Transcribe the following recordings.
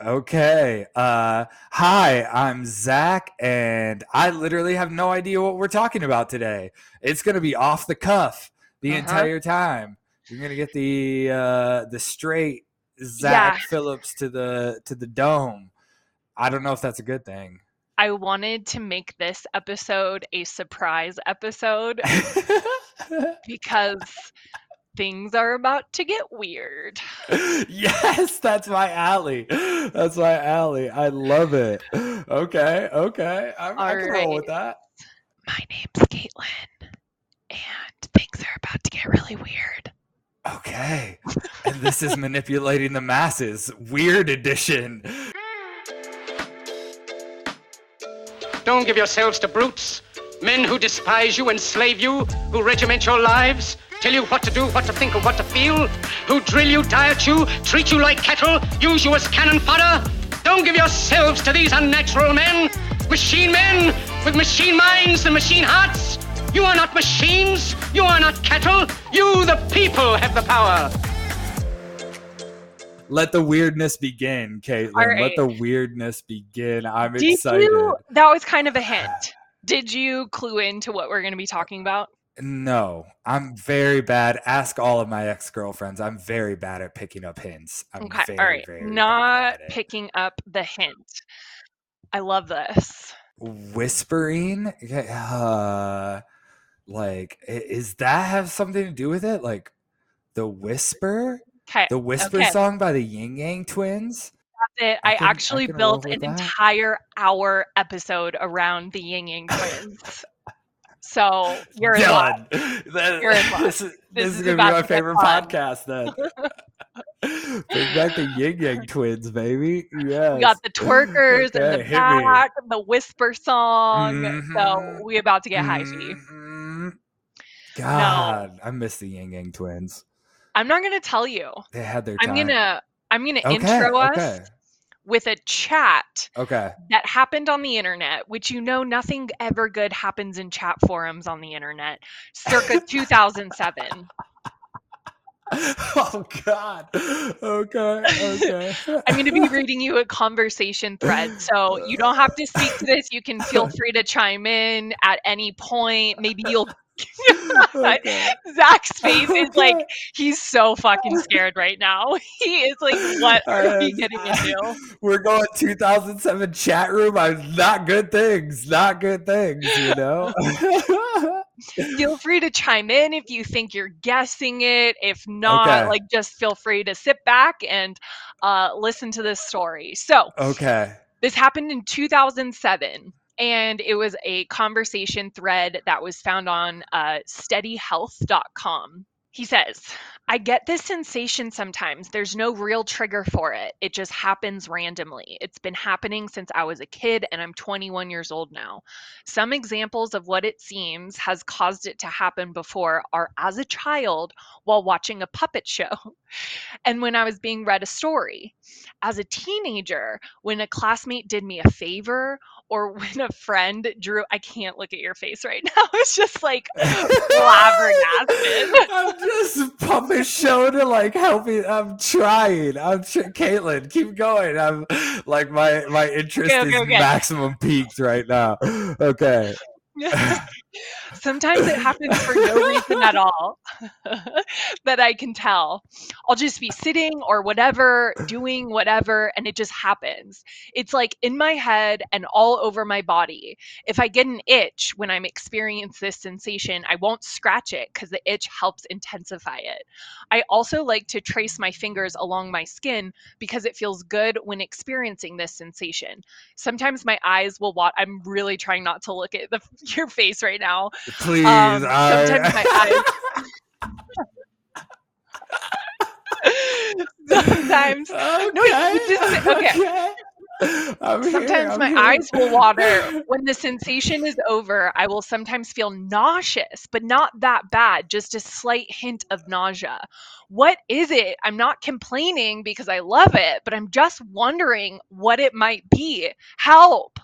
Okay. Hi, I'm Zach, and I literally have no idea what we're talking about today. It's going to be off the cuff the entire time. You're going to get the straight Zach Phillips to the dome. I don't know if that's a good thing. I wanted to make this episode a surprise episode because things are about to get weird. Yes, that's my alley. I love it. Okay. I can roll with that. My name's Caitlin, and things are about to get really weird. Okay. And this is Manipulating the Masses, Weird Edition. Don't give yourselves to brutes, men who despise you, enslave you, who regiment your lives, tell you what to do, what to think, and what to feel, who drill you, diet you, treat you like cattle, use you as cannon fodder. Don't give yourselves to these unnatural men with machine minds and machine hearts. You are not machines, you are not cattle, you, the people, have the power. Let the weirdness begin, Caitlin. Right. Let the weirdness begin. I'm excited. That was kind of a hint. Did you clue into what we're going to be talking about? No, I'm very bad. Ask all of my ex-girlfriends. I'm very bad at picking up hints. Very Not picking up the hint. I love this. Whispering? Is that have something to do with it? Like the whisper? Okay. The Whisper song by the Ying Yang Twins. That's it. I built an entire hour episode around the Ying Yang Twins. So you're in luck. This is going to be my favorite podcast then. Bring back the Ying Yang Twins, baby. Yes. We got the twerkers and the pack and the Whisper song. Mm-hmm. So we're about to get high. God, I miss the Ying Yang Twins. I'm not going to tell you. They had their time. I'm going to intro us with a chat that happened on the internet, which nothing ever good happens in chat forums on the internet, circa 2007. Oh, God. Okay. I'm going to be reading you a conversation thread, so you don't have to speak to this. You can feel free to chime in at any point. Maybe you'll... Zach's face is like he's so fucking scared right now. He is like, what are we getting into? We're going 2007 chat room. Not good things, you know. Feel free to chime in if you think you're guessing it. If not, just feel free to sit back and listen to this story. So this happened in 2007. And it was a conversation thread that was found on steadyhealth.com. He says, I get this sensation sometimes. There's no real trigger for it. It just happens randomly. It's been happening since I was a kid, and I'm 21 years old now. Some examples of what it seems has caused it to happen before are as a child while watching a puppet show and when I was being read a story. As a teenager, when a classmate did me a favor or when a friend drew... I can't look at your face right now. It's just like flabbergasted. I'm just puppet show to help me. I'm trying. Caitlin, keep going. I'm like my interest is maximum peaked right now. Okay. Sometimes it happens for no reason at all that I can tell. I'll just be sitting or whatever, doing whatever, and it just happens. It's like in my head and all over my body. If I get an itch when I'm experiencing this sensation, I won't scratch it because the itch helps intensify it. I also like to trace my fingers along my skin because it feels good when experiencing this sensation. Sometimes my eyes will watch. I'm really trying not to look at your face right now. Please. Sometimes my eyes. Sometimes. Okay. No, just, okay. Sometimes my eyes will water. When the sensation is over, I will sometimes feel nauseous, but not that bad, just a slight hint of nausea. What is it? I'm not complaining because I love it, but I'm just wondering what it might be. Help.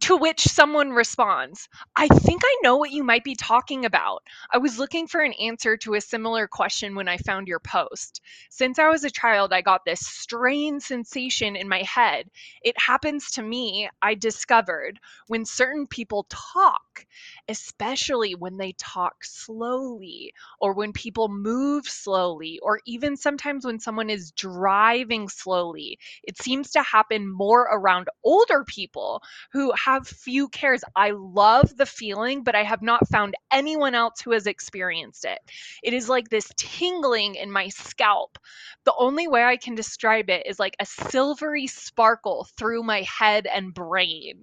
to which someone responds, "I think I know what you might be talking about. I was looking for an answer to a similar question when I found your post. Since I was a child, I got this strange sensation in my head. It happens to me, I discovered, when certain people talk, especially when they talk slowly or when people move slowly, or even sometimes when someone is driving slowly. It seems to happen more around older people who have few cares. I love the feeling, but I have not found anyone else who has experienced it. It is like this tingling in my scalp. The only way I can describe it is like a silvery sparkle through my head and brain.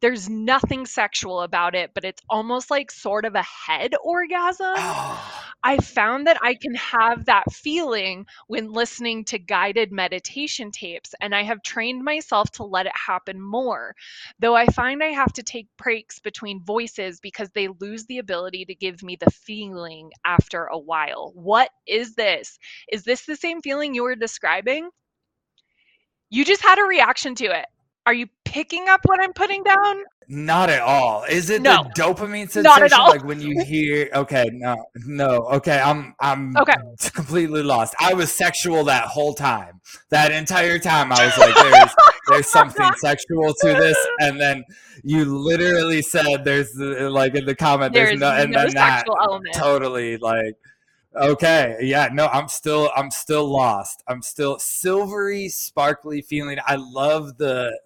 There's nothing sexual about it, but it's almost like sort of a head orgasm. Oh. I found that I can have that feeling when listening to guided meditation tapes, and I have trained myself to let it happen more, though I find I have to take breaks between voices because they lose the ability to give me the feeling after a while. What is this? Is this the same feeling you were describing? You just had a reaction to it. Are you picking up what I'm putting down?" Not at all. Is it no. The dopamine sensation? Not at all. Like when you hear, okay, no. Okay. I'm okay. Completely lost. I was sexual that whole time. That entire time I was like, there's something sexual to this. And then you literally said there's like in the comment, there's no sexual element. Totally like, okay. Yeah. No, I'm still lost. I'm still silvery, sparkly feeling. I love the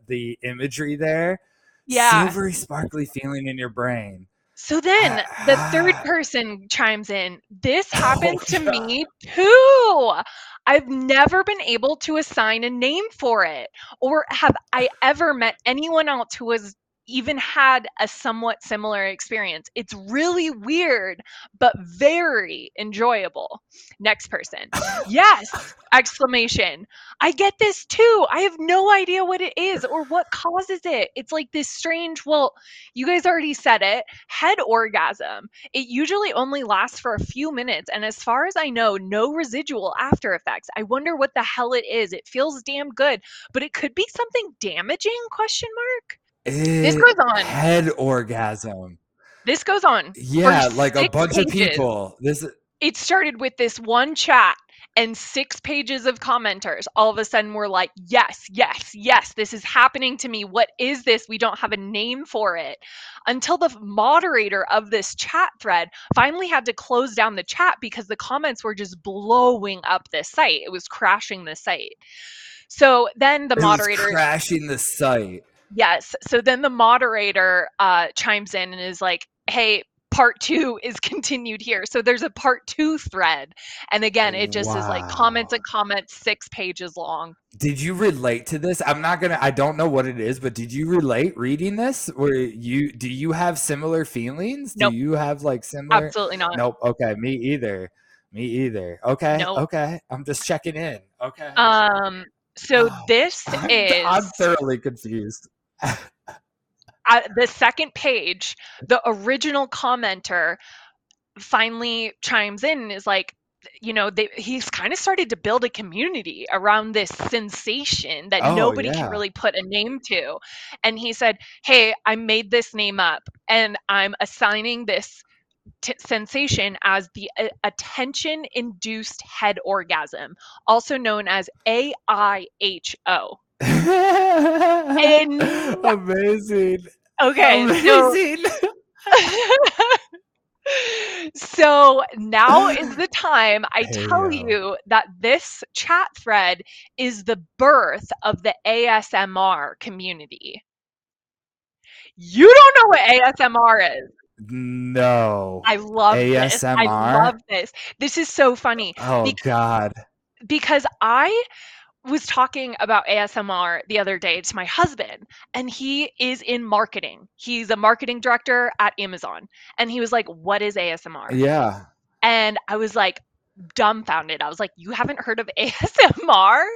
imagery there. Yeah. Silvery, sparkly feeling in your brain. So then the third person chimes in. This happens to me too. I've never been able to assign a name for it, or have I ever met anyone else who was even had a somewhat similar experience. It's really weird, but very enjoyable. Next person. Yes! Exclamation. I get this too. I have no idea what it is or what causes it. It's like this strange, well, you guys already said it, head orgasm. It usually only lasts for a few minutes, and as far as I know, no residual after effects. I wonder what the hell it is. It feels damn good, but it could be something damaging, ? This goes on. Head orgasm. This goes on. Yeah, like a bunch of people. It started with this one chat and 6 pages of commenters. All of a sudden were like, yes, this is happening to me. What is this? We don't have a name for it. Until the moderator of this chat thread finally had to close down the chat because the comments were just blowing up this site. It was crashing the site. So then the moderator... crashing the site. Yes. So then the moderator chimes in and is like, hey, part 2 is continued here. So there's a part 2 thread. And again, it just is like comments and comments, 6 pages long. Did you relate to this? I don't know what it is, but did you relate reading this? Do you have similar feelings? Nope. Do you have like similar? Absolutely not. Nope. Okay. Me either. Okay. Nope. Okay. I'm just checking in. Okay. So this is... I'm thoroughly confused. The second page, the original commenter finally chimes in and is like, he's kind of started to build a community around this sensation that nobody can really put a name to. And he said, hey, I made this name up and I'm assigning this sensation as the attention-induced head orgasm, also known as AIHO. Amazing. Okay. Amazing. So now is the time I tell you that this chat thread is the birth of the ASMR community. You don't know what ASMR is. No. I love ASMR? This. I love this. This is so funny. Oh, God. Because I was talking about ASMR the other day to my husband, and he is in marketing. He's a marketing director at Amazon. And he was like, what is ASMR? Yeah. And I was like, dumbfounded. I was like, you haven't heard of ASMR?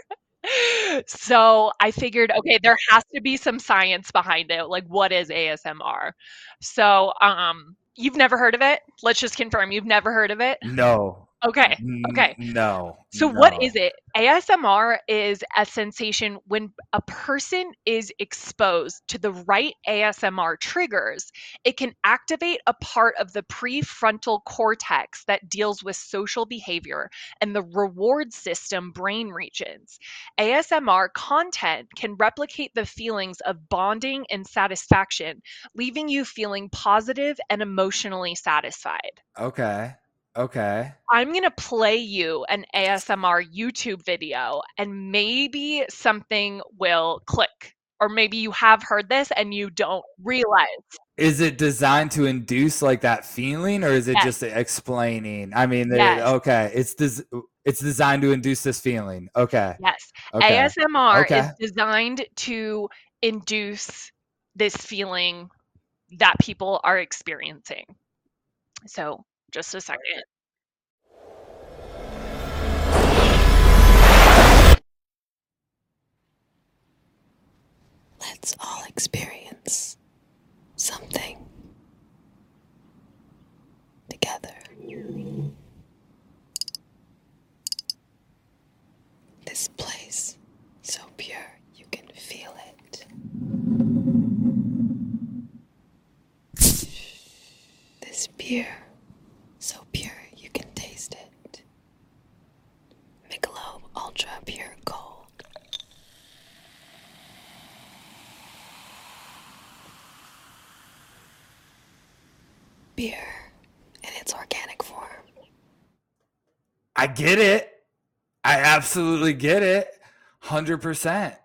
So I figured, okay, there has to be some science behind it. Like, what is ASMR? So, you've never heard of it? Let's just confirm you've never heard of it. No, Okay. Okay. No. So what is it? ASMR is a sensation when a person is exposed to the right ASMR triggers, it can activate a part of the prefrontal cortex that deals with social behavior and the reward system brain regions. ASMR content can replicate the feelings of bonding and satisfaction, leaving you feeling positive and emotionally satisfied. Okay. Okay. I'm going to play you an ASMR YouTube video and maybe something will click, or maybe you have heard this and you don't realize. Is it designed to induce like that feeling, or is it just explaining? I mean, okay. It's designed to induce this feeling. Okay. Yes. Okay. ASMR is designed to induce this feeling that people are experiencing. So just a second. Let's all experience something together. This place, so pure, you can feel it. This beer, so pure, you can taste it. Michelob Ultra Pure Gold. Beer in its organic form. I get it. I absolutely get it. 100%.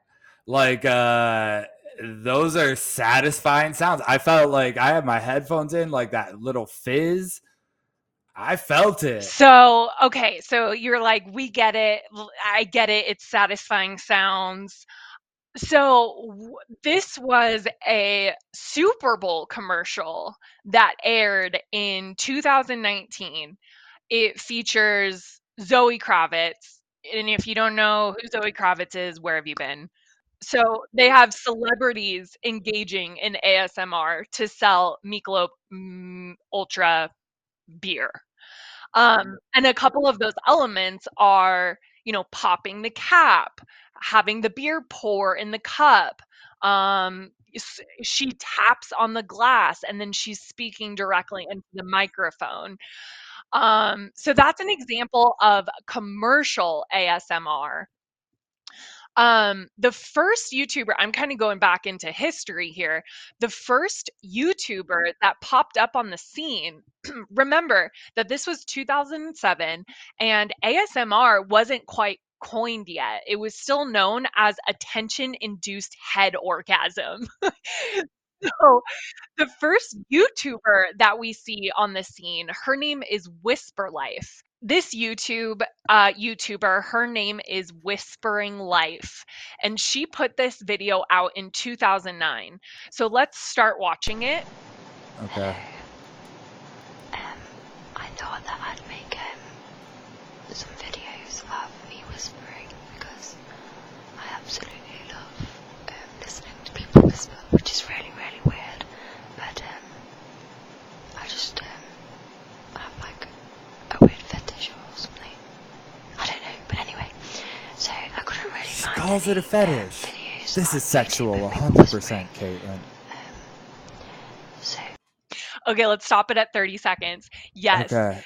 Like, those are satisfying sounds. I felt like I had my headphones in, like that little fizz. I felt it. So, okay. So you're like, we get it. I get it. It's satisfying sounds. So this was a Super Bowl commercial that aired in 2019. It features Zoe Kravitz. And if you don't know who Zoe Kravitz is, where have you been? So they have celebrities engaging in ASMR to sell Michelob Ultra beer. And a couple of those elements are, you know, popping the cap, having the beer pour in the cup. She taps on the glass and then she's speaking directly into the microphone. So that's an example of commercial ASMR. The first YouTuber, I'm kind of going back into history here. The first YouTuber that popped up on the scene, remember that this was 2007 and ASMR wasn't quite coined yet. It was still known as attention-induced head orgasm. So the first YouTuber that we see on the scene, her name is Whispering Life. This YouTuber, her name is Whispering Life, and she put this video out in 2009. So let's start watching it. Okay. I thought that I'd make some videos of me whispering, because I absolutely love listening to people whisper, which is really, really weird. But I just have like a weird fetish or something. I don't know, but anyway. So I couldn't really she find calls any, it a fetish. This is sexual, 100%, Caitlin. Okay, let's stop it at 30 seconds. Yes, okay.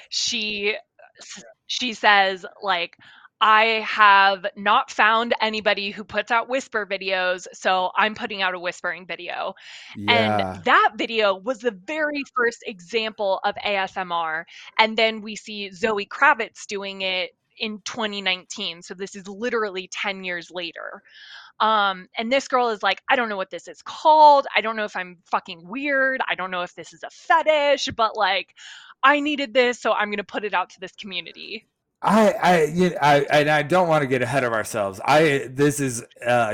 She says, like, I have not found anybody who puts out whisper videos, so I'm putting out a whispering video. Yeah. And that video was the very first example of ASMR. And then we see Zoe Kravitz doing it in 2019. So this is literally 10 years later. And this girl is like, I don't know what this is called. I don't know if I'm fucking weird. I don't know if this is a fetish, but like, I needed this, so I'm going to put it out to this community. I don't want to get ahead of ourselves. This is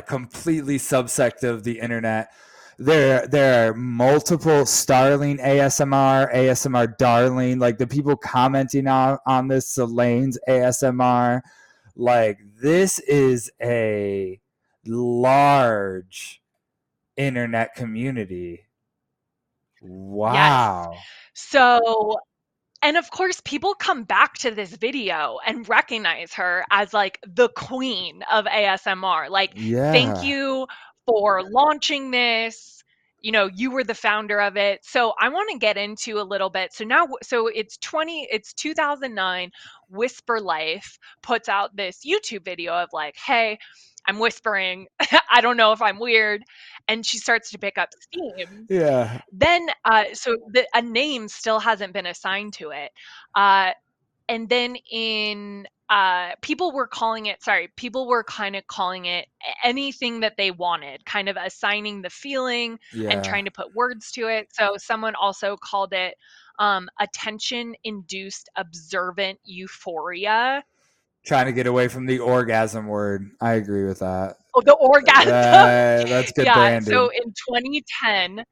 completely subsect of the internet. There are multiple Starling ASMR darling, like the people commenting on this, Selene's ASMR. Like, this is a large internet community. Wow. Yes. So And of course, people come back to this video and recognize her as like the queen of ASMR. Like, thank you for launching this. You know, you were the founder of it. So I want to get into a little bit. So now, so it's 2009, Whisper Life puts out this YouTube video of like, hey, I'm whispering. I don't know if I'm weird. And she starts to pick up steam. Yeah. Then, so a name still hasn't been assigned to it. And then in, people were kind of calling it anything that they wanted, kind of assigning the feeling and trying to put words to it. So someone also called it attention-induced observant euphoria. Trying to get away from the orgasm word. I agree with that. Oh, the orgasm. Right, that's good branding. So in 2010,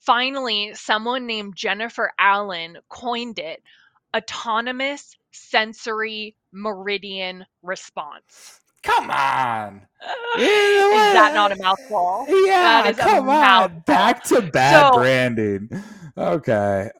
finally, someone named Jennifer Allen coined it Autonomous sensory meridian response. Come on. Is that not a mouthful? Yeah, that is come on. Back to bad branding. Okay.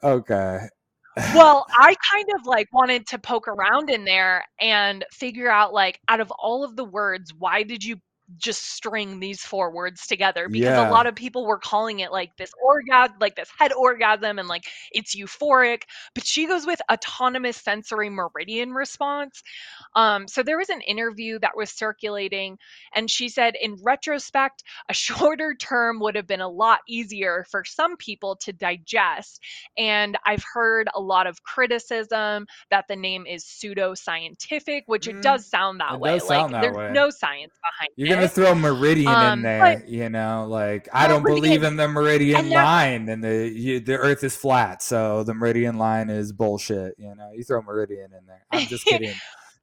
Well, I kind of like wanted to poke around in there and figure out, like, out of all of the words, why did you just string these four words together? Because a lot of people were calling it like this orgasm, like this head orgasm, and like it's euphoric. But she goes with autonomous sensory meridian response. So there was an interview that was circulating, and she said, in retrospect, a shorter term would have been a lot easier for some people to digest. And I've heard a lot of criticism that the name is pseudo-scientific, which it does sound that way. There's no science behind it. Gonna throw meridian in there, but, you know, like I don't believe in the meridian line, and the earth is flat, so the meridian line is bullshit. You know, you throw meridian in there. I'm just kidding.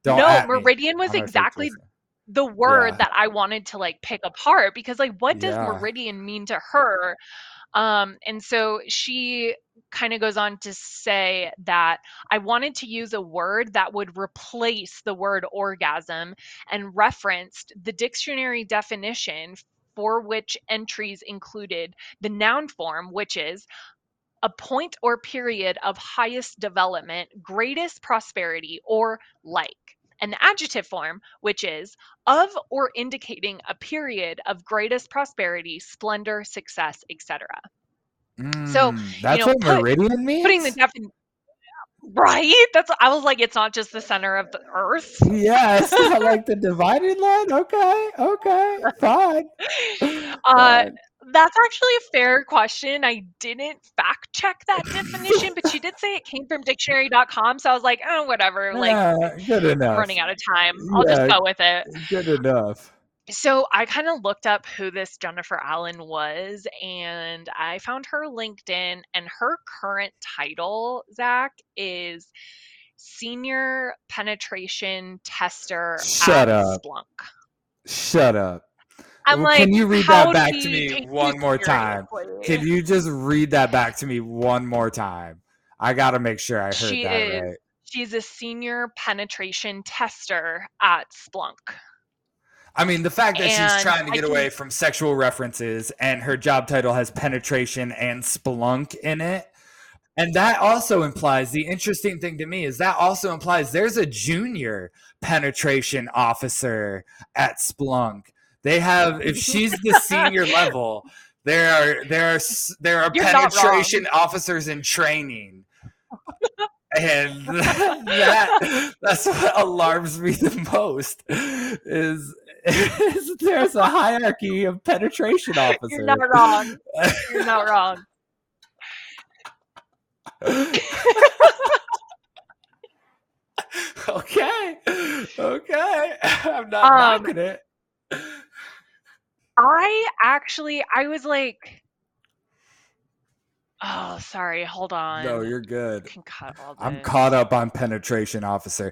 Meridian was exactly the word that I wanted to like pick apart, because like what does meridian mean to her? And so she kind of goes on to say that I wanted to use a word that would replace the word orgasm and referenced the dictionary definition, for which entries included the noun form, which is a point or period of highest development, greatest prosperity, or like. An adjective form, which is of or indicating a period of greatest prosperity, splendor, success, etc. So that's what meridian means. Putting the definition right. That's I was like, it's not just the center of the earth. Yes, like the divided line. Okay, fine. That's actually a fair question. I didn't fact check that definition, but she did say it came from dictionary.com. So I was like, oh, whatever. Good enough. Running out of time. I'll just go with it. Good enough. So I kind of looked up who this Jennifer Allen was, and I found her LinkedIn, and her current title, Zach, is Senior Penetration Tester at Splunk. Shut up. Can you read that back to me one more time? Can you just read that back to me one more time? I got to make sure I heard that right. She's a senior penetration tester at Splunk. I mean, the fact that she's trying to get away from sexual references and her job title has penetration and Splunk in it. And that also implies, the interesting thing to me is that also implies there's a junior penetration officer at Splunk. They have, if she's the senior level, there are penetration officers in training. And that's what alarms me the most is there's a hierarchy of penetration officers. You're not wrong. Okay. I'm not knocking it. I was like, oh, sorry. Hold on. No, you're good. I'm caught up on penetration officer.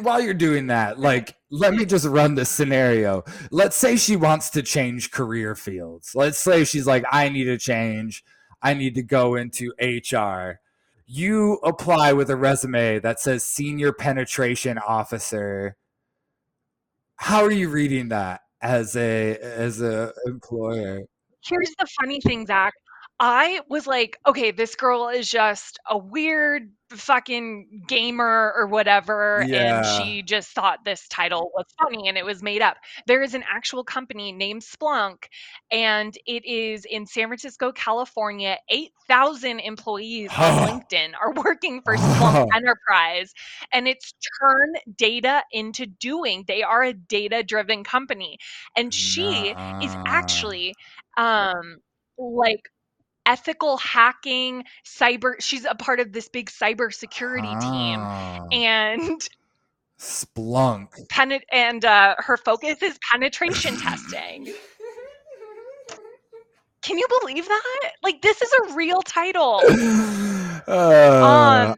While you're doing that, like, let me just run this scenario. Let's say she wants to change career fields. Let's say she's like, I need a change. I need to go into HR. You apply with a resume that says senior penetration officer. How are you reading that as a employer? Here's the funny thing, Zach. I was like, okay, this girl is just a weird fucking gamer or whatever. Yeah. And she just thought this title was funny and it was made up. There is an actual company named Splunk, and it is in San Francisco, California. 8,000 employees on LinkedIn are working for Splunk Enterprise, and it's turn data into doing. They are a data-driven company. And she is actually like ethical hacking, cyber. She's a part of this big cybersecurity team, and Splunk. Her focus is penetration testing. Can you believe that? Like, this is a real title.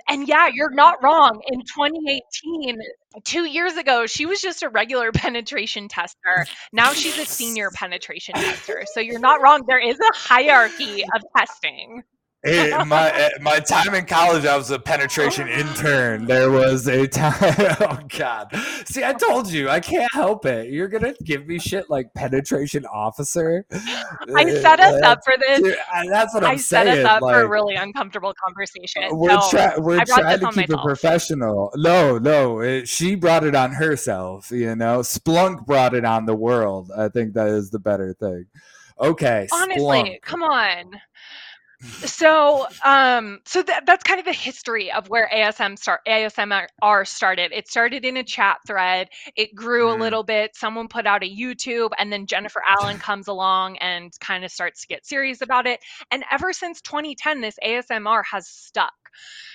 And yeah, you're not wrong. In 2018, 2 years ago, she was just a regular penetration tester. Now she's a senior penetration tester. So you're not wrong. There is a hierarchy of testing. My time in college, I was a penetration intern. There was a time. Oh God! See, I told you, I can't help it. You're gonna give me shit like penetration officer. I set us up for this. Dude, that's what I'm saying. I set us up for a really uncomfortable conversation. We're trying to keep it professional. No. She brought it on herself. You know, Splunk brought it on the world. I think that is the better thing. Okay. Honestly, Splunk. Come on. So, that's kind of the history of where ASMR started. It started in a chat thread. It grew a little bit. Someone put out a YouTube, and then Jennifer Allen comes along and kind of starts to get serious about it. And ever since 2010, this ASMR has stuck.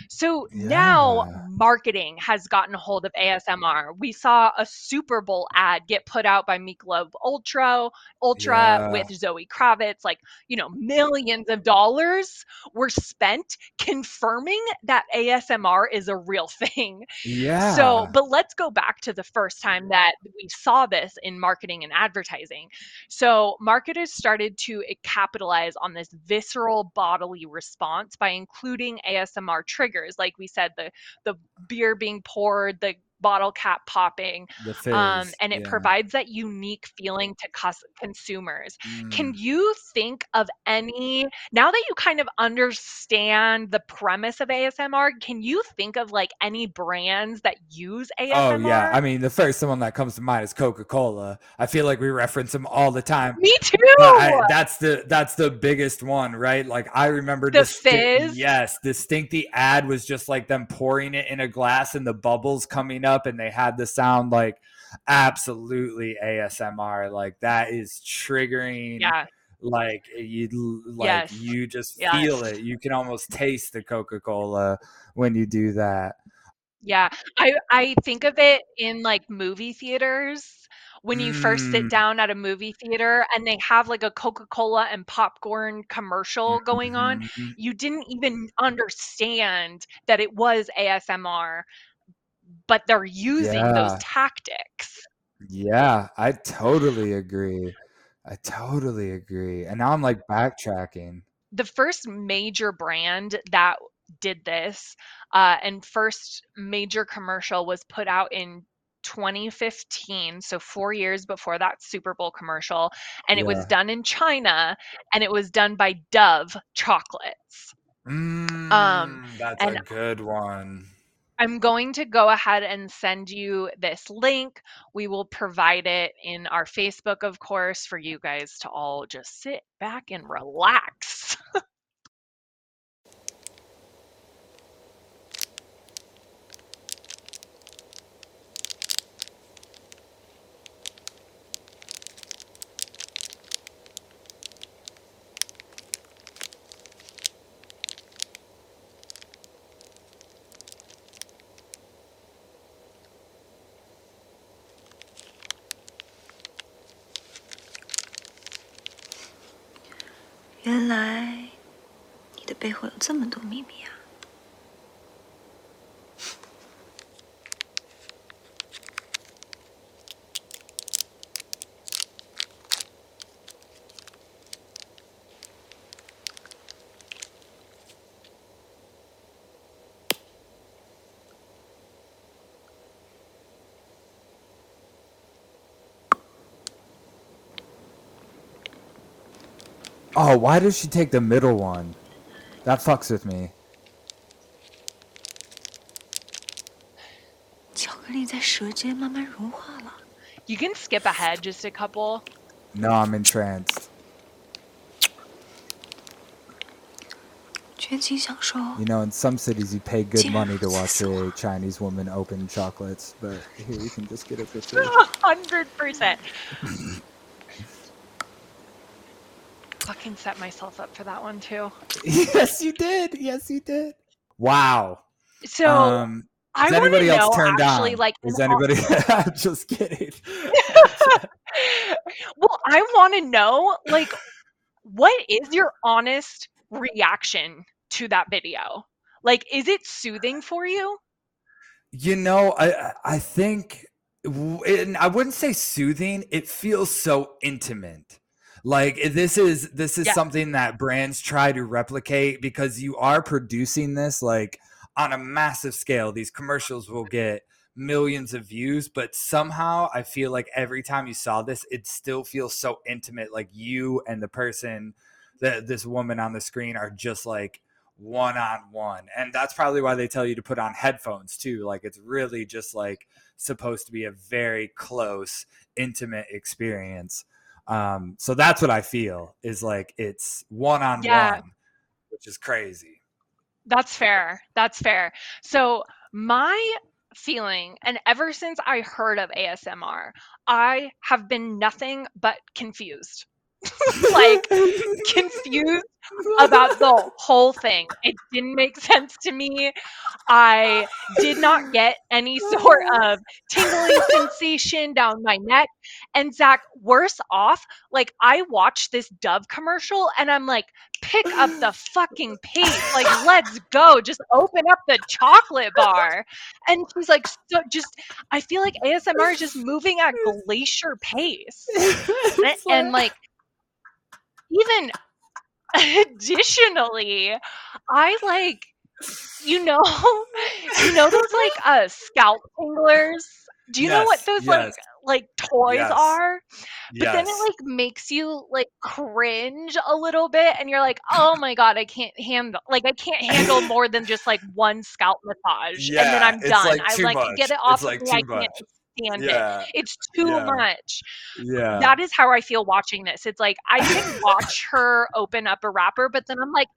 So now marketing has gotten a hold of ASMR. We saw a Super Bowl ad get put out by Michelob Ultra with Zoe Kravitz. Like, you know, millions of dollars were spent confirming that ASMR is a real thing. Yeah. So, but let's go back to the first time that we saw this in marketing and advertising. So marketers started to capitalize on this visceral bodily response by including ASMR triggers, like we said, the beer being poured, the bottle cap popping, and it provides that unique feeling to consumers. Can you think of any, now that you kind of understand the premise of ASMR, can you think of like any brands that use ASMR? Oh yeah, I mean, the first one that comes to mind is Coca-Cola. I feel like we reference them all the time. Me too. That's the biggest one, right? Like, I remember the Fizz. Yes, the ad was just like them pouring it in a glass and the bubbles coming up, and they had the sound. Like, absolutely ASMR, like that is triggering. You just feel it. You can almost taste the Coca-Cola when you do that. I think of it in like movie theaters when you first sit down at a movie theater and they have like a Coca-Cola and popcorn commercial going on. You didn't even understand that it was ASMR, but they're using those tactics. Yeah, I totally agree. And now I'm like backtracking. The first major brand that did this and first major commercial was put out in 2015, so 4 years before that Super Bowl commercial. And it was done in China, and it was done by Dove Chocolates. That's a good one. I'm going to go ahead and send you this link. We will provide it in our Facebook, of course, for you guys to all just sit back and relax.原来你的背后有这么多秘密啊。Oh, why does she take the middle one? That fucks with me. You can skip ahead just a couple. No, I'm entranced. You know, in some cities you pay good money to watch a Chinese woman open chocolates, but here you can just get it for free. 100%. Fucking set myself up for that one too. Yes, you did. Yes, you did. Wow. So is anybody else turned actually, on? Like, is anybody? I'm just kidding. Well, I want to know, like, what is your honest reaction to that video? Like, is it soothing for you? You know, I think I wouldn't say soothing. It feels so intimate. Like this is something that brands try to replicate, because you are producing this like on a massive scale. These commercials will get millions of views, but somehow I feel like every time you saw this, it still feels so intimate. Like you and the person, this woman on the screen, are just like one-on-one. And that's probably why they tell you to put on headphones too. Like it's really just like supposed to be a very close, intimate experience. So that's what I feel is like it's one-on-one, which is crazy. That's fair. That's fair. So my feeling, and ever since I heard of ASMR, I have been nothing but confused. Like confused about the whole thing. It didn't make sense to me. I did not get any sort of tingling sensation down my neck. And Zach, worse off, like I watched this Dove commercial and I'm like, pick up the fucking pace. Like, let's go. Just open up the chocolate bar. And she's like, so just, I feel like ASMR is just moving at glacier pace. And like, even additionally, I like, you know those like scalp tinglers? Do you know what those like toys are? But then it like makes you like cringe a little bit, and you're like, oh my god, I can't handle more than just like one scalp massage, and then I'm done. Like I like much. Get it off like of me. I can't stand it. It's too much. Yeah, that is how I feel watching this. It's like I can watch her open up a wrapper, but then I'm like,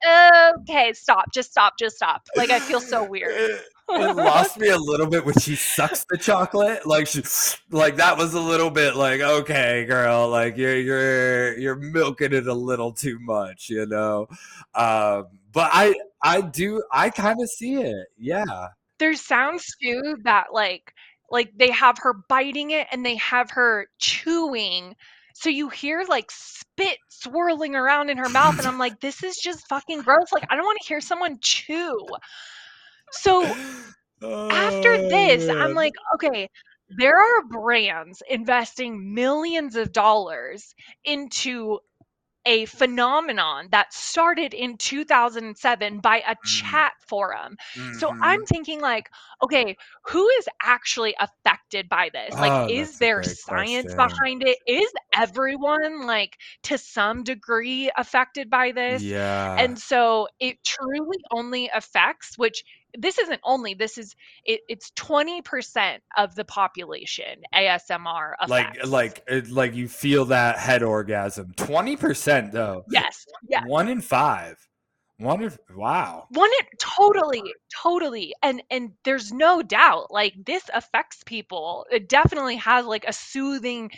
okay, stop, just stop. Like I feel so weird. It lost me a little bit when she sucks the chocolate. Like she, like that was a little bit like, okay, girl, like you're milking it a little too much, you know. But I kind of see it. Yeah. There's sounds too that like they have her biting it and they have her chewing. So you hear like spit swirling around in her mouth, and I'm like, this is just fucking gross. Like I don't want to hear someone chew. So after this, I'm like, okay, there are brands investing millions of dollars into a phenomenon that started in 2007 by a chat forum. Mm-hmm. So I'm thinking like, okay, who is actually affected by this? Like, is there science behind it? Is everyone like to some degree affected by this? Yeah. And so it truly only affects, which this isn't only, it's 20% of the population ASMR affects. Like you feel that head orgasm. 20% though. Yes. Yeah. 1 in 5. Totally. And there's no doubt, like this affects people. It definitely has like a soothing,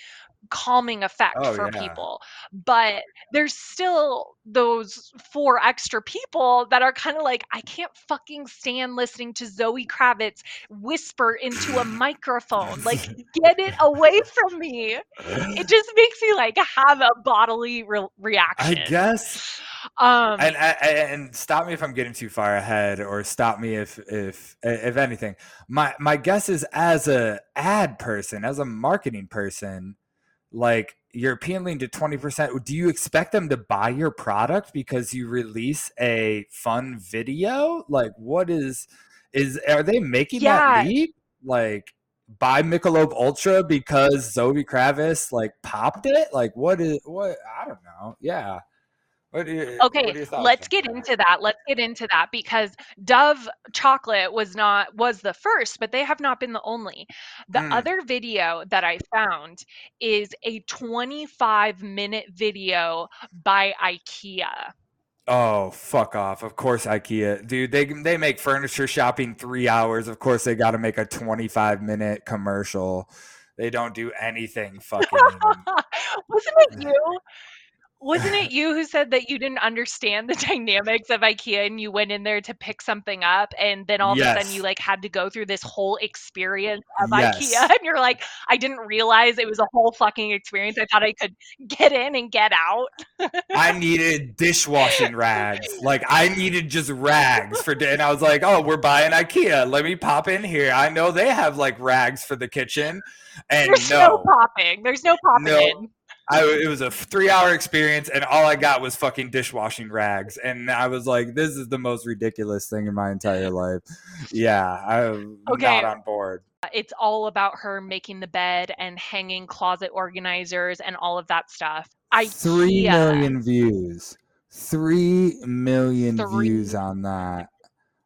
calming effect for people, but there's still those 4 extra people that are kind of like, I can't fucking stand listening to Zoe Kravitz whisper into a microphone. Like, get it away from me. It just makes me like have a bodily reaction, I guess. And stop me if I'm getting too far ahead, or stop me if anything. My guess is, as a ad person, as a marketing person, like you're appealing to 20%. Do you expect them to buy your product because you release a fun video? Like, what are they making that leap? Like, buy Michelob Ultra because Zoe Kravitz like popped it? Like, what? I don't know. Yeah. Okay, let's get into that. Let's get into that, because Dove Chocolate was the first, but they have not been the only. The other video that I found is a 25-minute video by IKEA. Oh, fuck off. Of course, IKEA. Dude, they make furniture shopping 3 hours. Of course, they got to make a 25-minute commercial. They don't do anything fucking. Wasn't it you who said that you didn't understand the dynamics of IKEA and you went in there to pick something up, and then all of a sudden you like had to go through this whole experience of IKEA, and you're like, I didn't realize it was a whole fucking experience. I thought I could get in and get out. I needed dishwashing rags. Like, I needed just rags for dinner. And I was like, oh, we're buying IKEA. Let me pop in here. I know they have like rags for the kitchen. And There's no popping in. It was a 3-hour experience, and all I got was fucking dishwashing rags. And I was like, this is the most ridiculous thing in my entire life. Yeah, I'm not on board. It's all about her making the bed and hanging closet organizers and all of that stuff. 3 million views. 3 million views on that.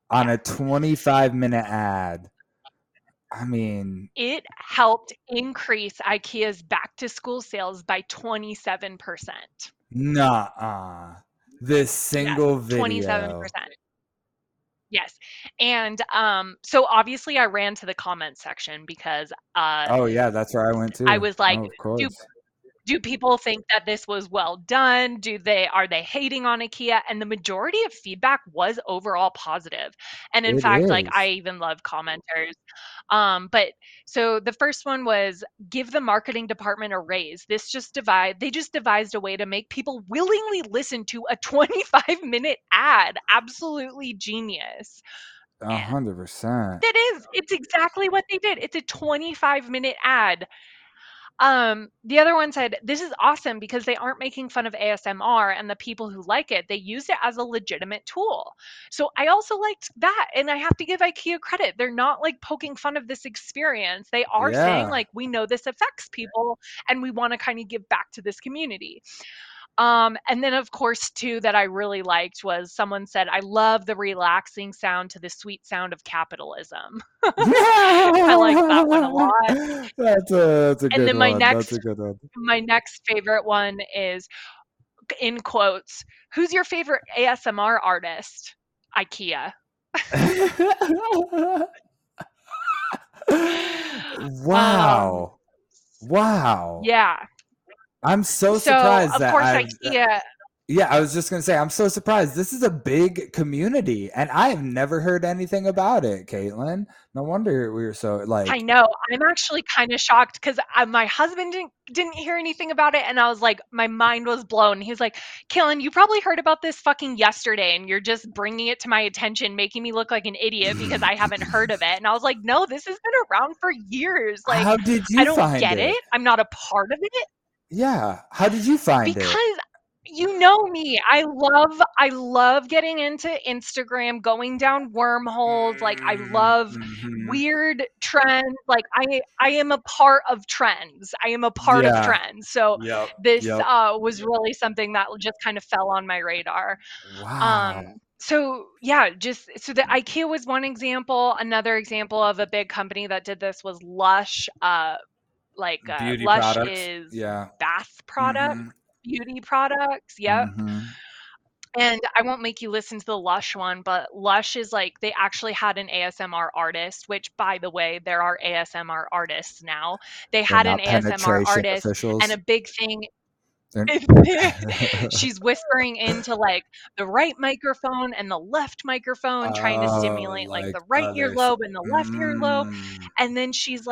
On a 25-minute ad. I mean, it helped increase IKEA's back to school sales by 27%. Nuh-uh. This single video. 27%. Yes. And so obviously I ran to the comments section because that's where I went to. I was like, do people think that this was well done? Are they hating on IKEA? And the majority of feedback was overall positive. And in fact, like, I even love commenters. But so the first one was, give the marketing department a raise. They just devised a way to make people willingly listen to a 25-minute ad. Absolutely genius. 100%. It's exactly what they did. It's a 25-minute ad. The other one said, this is awesome because they aren't making fun of ASMR, and the people who like it, they used it as a legitimate tool. So I also liked that. And I have to give IKEA credit. They're not like poking fun of this experience. They are saying like, we know this affects people and we want to kind of give back to this community. And then, of course, too, that I really liked was someone said, I love the relaxing sound to the sweet sound of capitalism. I like that one a lot. That's a good one. And then my next favorite one is, in quotes, who's your favorite ASMR artist? IKEA. Wow. Yeah. I'm so surprised that. Of course, IKEA. Yeah, I was just going to say, I'm so surprised. This is a big community, and I have never heard anything about it, Caitlin. No wonder we were so like. I know. I'm actually kind of shocked because my husband didn't hear anything about it, and I was like, my mind was blown. He was like, Caitlin, you probably heard about this fucking yesterday, and you're just bringing it to my attention, making me look like an idiot because I haven't heard of it. And I was like, no, this has been around for years. Like, how did you I don't find get it? I'm not a part of it. Yeah. How did you find it? Because you know me. I love getting into Instagram, going down wormholes. Like, I love weird trends. Like, I am a part of trends. So this was really something that just kind of fell on my radar. Wow. So the IKEA was one example. Another example of a big company that did this was Lush. Beauty Lush products. Is bath products, beauty products. Yep. Mm-hmm. And I won't make you listen to the Lush one, but Lush is like, they actually had an ASMR artist, which, by the way, there are ASMR artists now. They had an ASMR artist officials. And a big thing. She's whispering into like the right microphone and the left microphone, trying to stimulate like the right earlobe and the left earlobe. And then she's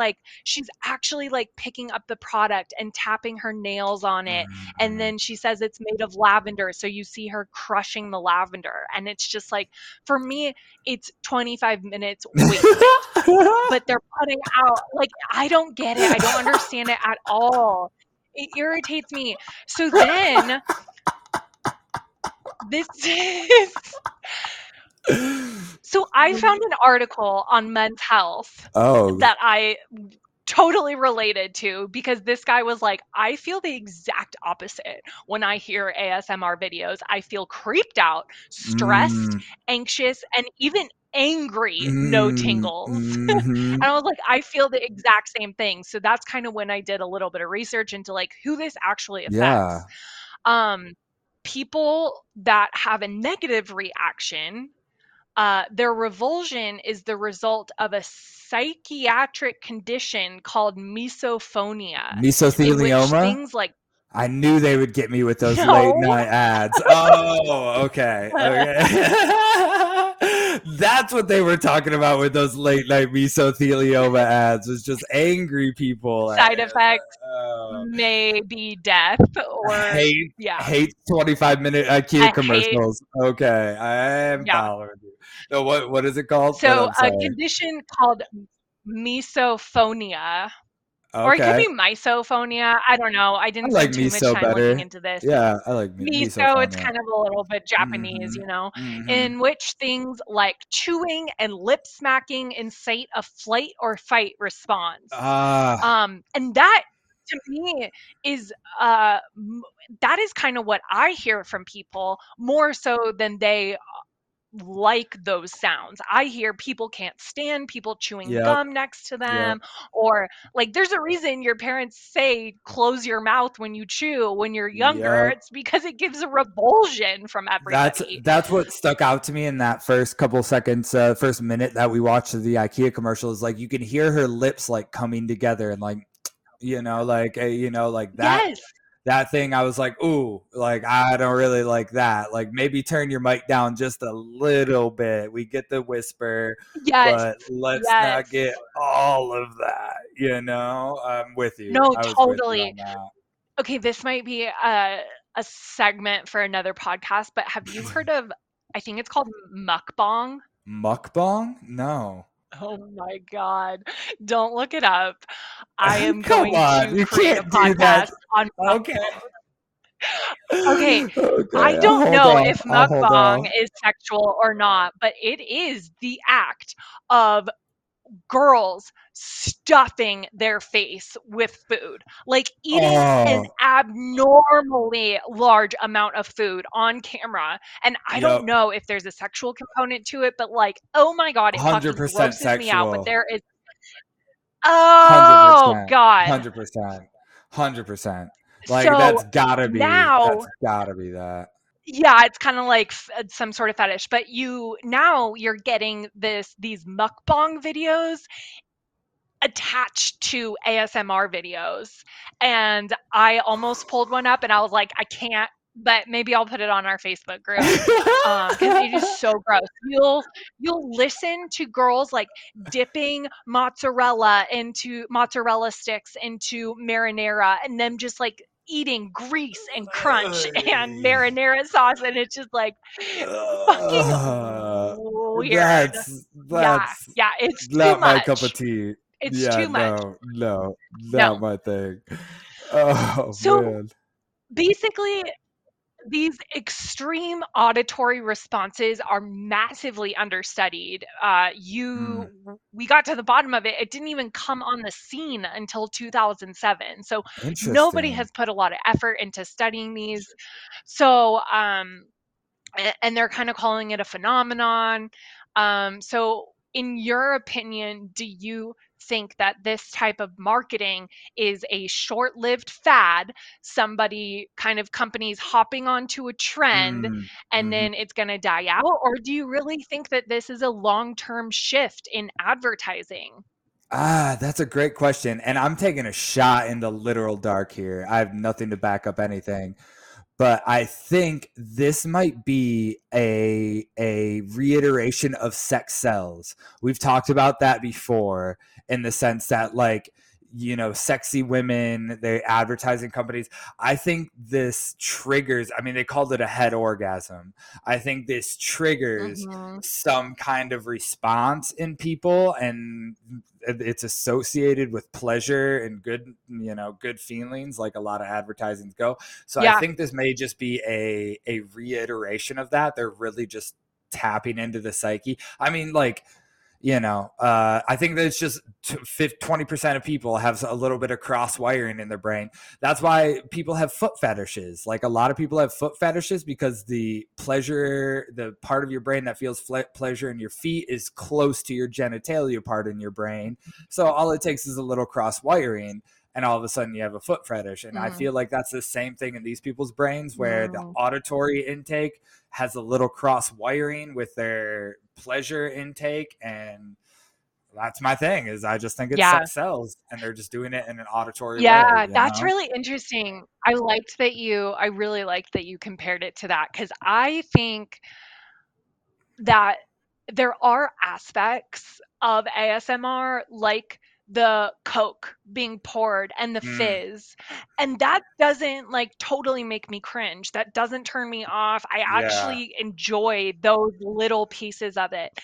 actually like picking up the product and tapping her nails on it. And then she says it's made of lavender. So you see her crushing the lavender. And it's just like, for me, it's 25 minutes wasted. But they're putting out, like, I don't get it. I don't understand it at all. It irritates me. So then I found an article on Men's Health that I totally related to, because this guy was like, I feel the exact opposite when I hear ASMR videos. I feel creeped out, stressed, anxious, and even angry, no tingles. And I was like, I feel the exact same thing. So that's kind of when I did a little bit of research into like who this actually affects. Yeah. People that have a negative reaction, their revulsion is the result of a psychiatric condition called misophonia. Mesothelioma? Things like, I knew they would get me with those late night ads. Oh, okay. Okay. That's what they were talking about with those late night mesothelioma ads, was just angry people. Side effects. Maybe death or hate 25-minute IKEA commercials. Okay, I am following you. So what is it called? So a condition called misophonia, or it could be misophonia. I don't know. I didn't spend too much time looking into this. Yeah, I like miso. It's kind of a little bit Japanese, you know, in which things like chewing and lip smacking incite a flight or fight response. And that, to me, is that is kind of what I hear from people more so than they like those sounds. I hear people can't stand people chewing gum next to them, or like there's a reason your parents say close your mouth when you chew when you're younger. It's because it gives a revulsion from everybody. That's what stuck out to me in that first couple seconds, first minute that we watched the IKEA commercial, is like you can hear her lips like coming together and like, you know, like that, that thing. I was like, ooh, like, I don't really like that. Like, maybe turn your mic down just a little bit. We get the whisper, but let's not get all of that, you know? I'm with you. No, totally. Okay, this might be a segment for another podcast, but have you heard of, I think it's called Mukbang? Mukbang? No. Oh my God. Don't look it up. I am going to create a podcast on Mukbang. Okay. I don't know if Mukbang is sexual or not, but it is the act of girls stuffing their face with food, like eating an abnormally large amount of food on camera. And I don't know if there's a sexual component to it, but like, oh my God, it 100% grosses sexual. Me out. But there is, 100%, God, 100%, like so that's gotta be that. Yeah, it's kind of like some sort of fetish, but you're getting these mukbang videos attached to ASMR videos. And I almost pulled one up and I was like, I can't, but maybe I'll put it on our Facebook group. Because it is so gross. You'll listen to girls like dipping mozzarella sticks into marinara and them just like eating grease and crunch and marinara sauce, and it's just like fucking weird. That's it's not too much. My cup of tea. It's too much. No, not my thing. Oh, so man. Basically, these extreme auditory responses are massively understudied. We got to the bottom of it. It didn't even come on the scene until 2007. So nobody has put a lot of effort into studying these. So, and they're kind of calling it a phenomenon. So in your opinion, do you think that this type of marketing is a short-lived fad, companies hopping onto a trend and then it's going to die out? Or do you really think that this is a long-term shift in advertising? That's a great question. And I'm taking a shot in the literal dark here. I have nothing to back up anything. But I think this might be a reiteration of sex sells. We've talked about that before, in the sense that, like, you know, sexy women, the advertising companies. I think this triggers, I mean, they called it a head orgasm. I think this triggers some kind of response in people, and it's associated with pleasure and good, you know, good feelings, like a lot of advertisings go. So I think this may just be a reiteration of that. They're really just tapping into the psyche. I mean, like, you know, I think that it's just 20% of people have a little bit of cross wiring in their brain. That's why people have foot fetishes. Like a lot of people have foot fetishes because the pleasure, the part of your brain that feels pleasure in your feet is close to your genitalia part in your brain. So all it takes is a little cross wiring, and all of a sudden you have a foot fetish. And I feel like that's the same thing in these people's brains, where the auditory intake has a little cross wiring with their pleasure intake. And that's my thing, is I just think it's sex sells, and they're just doing it in an auditory way. Yeah, that's really interesting. I really liked that you compared it to that, because I think that there are aspects of ASMR, like the Coke being poured and the fizz, and that doesn't like totally make me cringe. That doesn't turn me off. I actually enjoy those little pieces of it.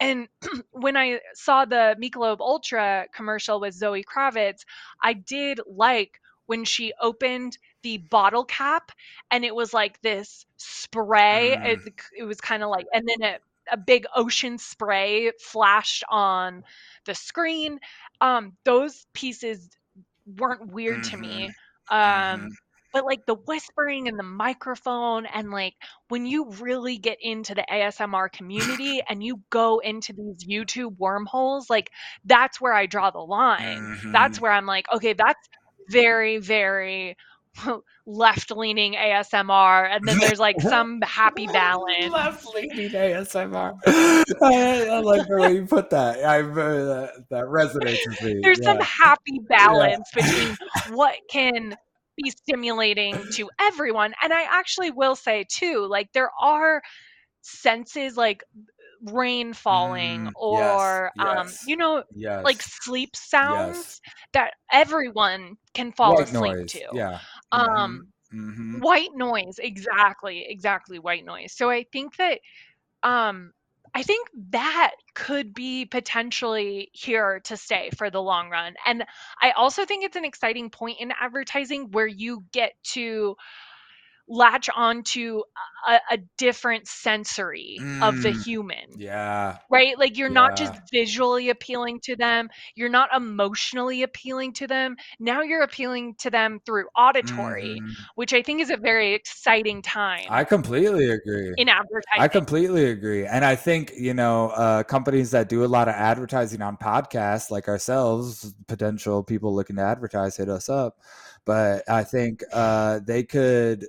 And when I saw the Michelob Ultra commercial with Zoe Kravitz, I did like when she opened the bottle cap and it was like this spray. It was kind of like, and then a big ocean spray flashed on the screen. Those pieces weren't weird to me. But like the whispering and the microphone, and like when you really get into the ASMR community and you go into these YouTube wormholes, like that's where I draw the line. That's where I'm like, okay, that's very, very left-leaning ASMR, and then there's like some happy balance. Left-leaning ASMR. I like the way you put that. That resonates with me. There's some happy balance between what can be stimulating to everyone. And I actually will say too, like there are senses like rain falling or like sleep sounds that everyone can fall asleep to. White noise, exactly white noise. So I think that could be potentially here to stay for the long run. And I also think it's an exciting point in advertising where you get to latch onto a different sensory of the human. Yeah. Right? Like you're not just visually appealing to them. You're not emotionally appealing to them. Now you're appealing to them through auditory, which I think is a very exciting time. I completely agree. In advertising. I completely agree. And I think, you know, companies that do a lot of advertising on podcasts like ourselves, potential people looking to advertise, hit us up. But I think they could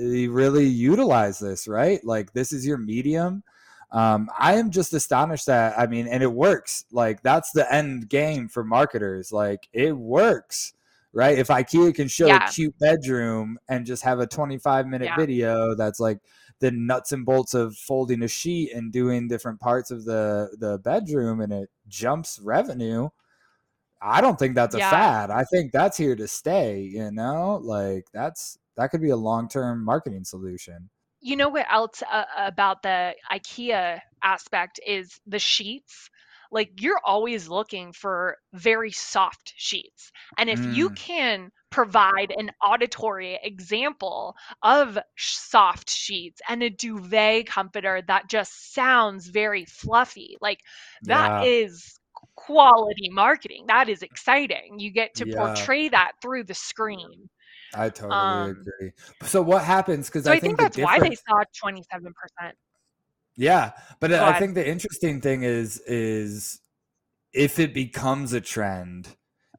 really utilize this, right? Like this is your medium. I am just astonished that, I mean, and it works. Like that's the end game for marketers. Like it works, right? If IKEA can show a cute bedroom and just have a 25-minute video that's like the nuts and bolts of folding a sheet and doing different parts of the bedroom, and it jumps revenue, I don't think that's a fad. I think that's here to stay, you know? Like that could be a long-term marketing solution. You know what else about the IKEA aspect is the sheets. Like you're always looking for very soft sheets. And if you can provide an auditory example of soft sheets and a duvet comforter that just sounds very fluffy, like that is quality marketing. That is exciting. You get to portray that through the screen. I totally agree. So what happens, because so I think that's why they saw 27%. Yeah, but I think the interesting thing is if it becomes a trend,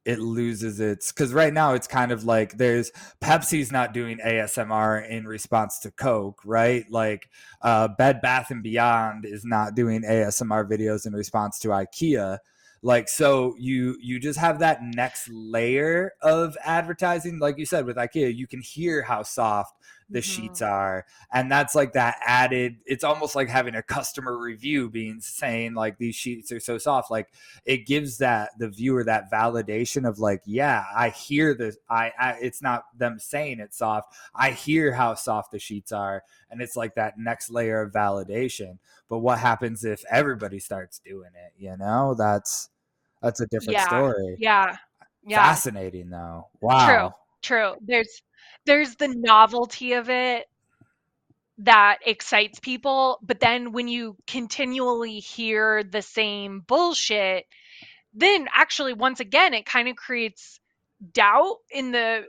it loses its, because right now it's kind of like there's Pepsi's not doing ASMR in response to Coke, right? Like Bed Bath & Beyond is not doing ASMR videos in response to IKEA. Like, so you just have that next layer of advertising. Like you said, with IKEA, you can hear how soft the sheets are. And that's like that added, it's almost like having a customer review saying like these sheets are so soft. Like it gives the viewer that validation of like, yeah, I hear this. It's not them saying it's soft. I hear how soft the sheets are. And it's like that next layer of validation. But what happens if everybody starts doing it? You know, that's a different story. Yeah. Fascinating though. Wow. True. There's the novelty of it that excites people. But then when you continually hear the same bullshit, then actually, once again, it kind of creates doubt in the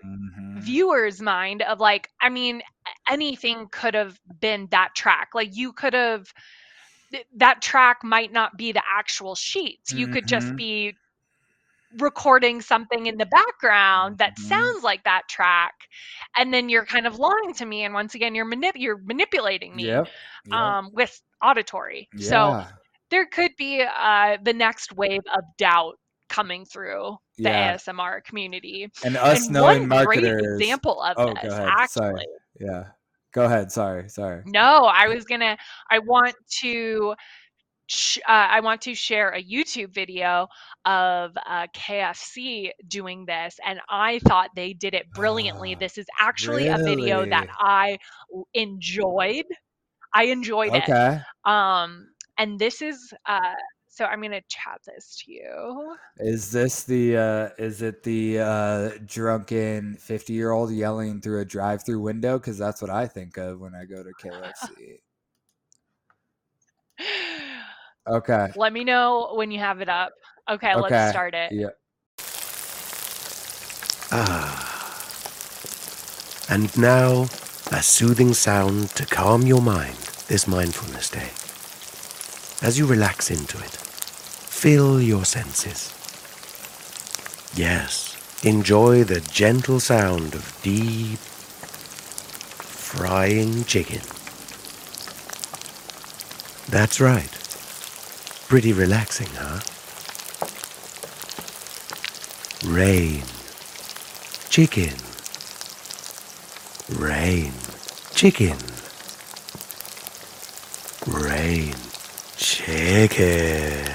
viewer's mind of like, I mean, anything could have been that track. Like you could have, that track might not be the actual sheets. You could just be recording something in the background that sounds like that track, and then you're kind of lying to me, and once again you're manipulating me with auditory. So there could be the next wave of doubt coming through the ASMR community, and us and knowing one marketers. Great example of this actually. Go ahead. Sorry. No, I want to share a YouTube video of KFC doing this, and I thought they did it brilliantly. This is actually a video that I enjoyed. Okay. And this is so I'm gonna chat this to you. Is this the is it the drunken 50-year-old yelling through a drive-through window? Because that's what I think of when I go to KFC. Okay. Let me know when you have it up. Okay. Let's start it. Yeah. Ah. And now, a soothing sound to calm your mind this Mindfulness Day. As you relax into it, fill your senses. Yes, enjoy the gentle sound of deep frying chicken. That's right. Pretty relaxing, huh? Rain. Chicken. Rain. Chicken. Rain. Chicken.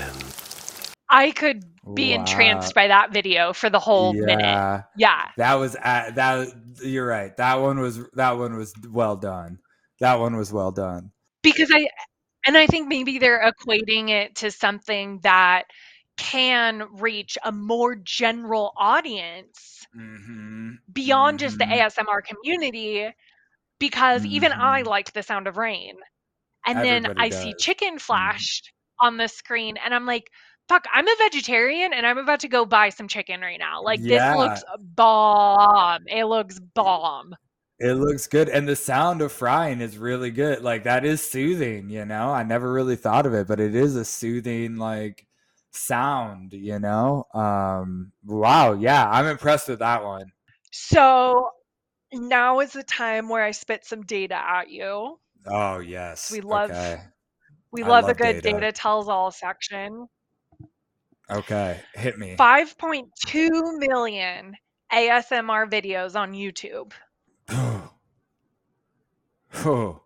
I could be entranced by that video for the whole minute. Yeah. That was you're right. That one was well done. Because I think maybe they're equating it to something that can reach a more general audience beyond just the ASMR community, because even I liked the sound of rain. And everybody then I see chicken flashed on the screen, and I'm like, fuck, I'm a vegetarian and I'm about to go buy some chicken right now. Like this looks bomb. It looks bomb. It looks good. And the sound of frying is really good. Like that is soothing, you know? I never really thought of it, but it is a soothing like sound, you know? Wow. Yeah. I'm impressed with that one. So now is the time where I spit some data at you. Oh yes. We love a good data tells all section. Okay. Hit me. 5.2 million ASMR videos on YouTube. Do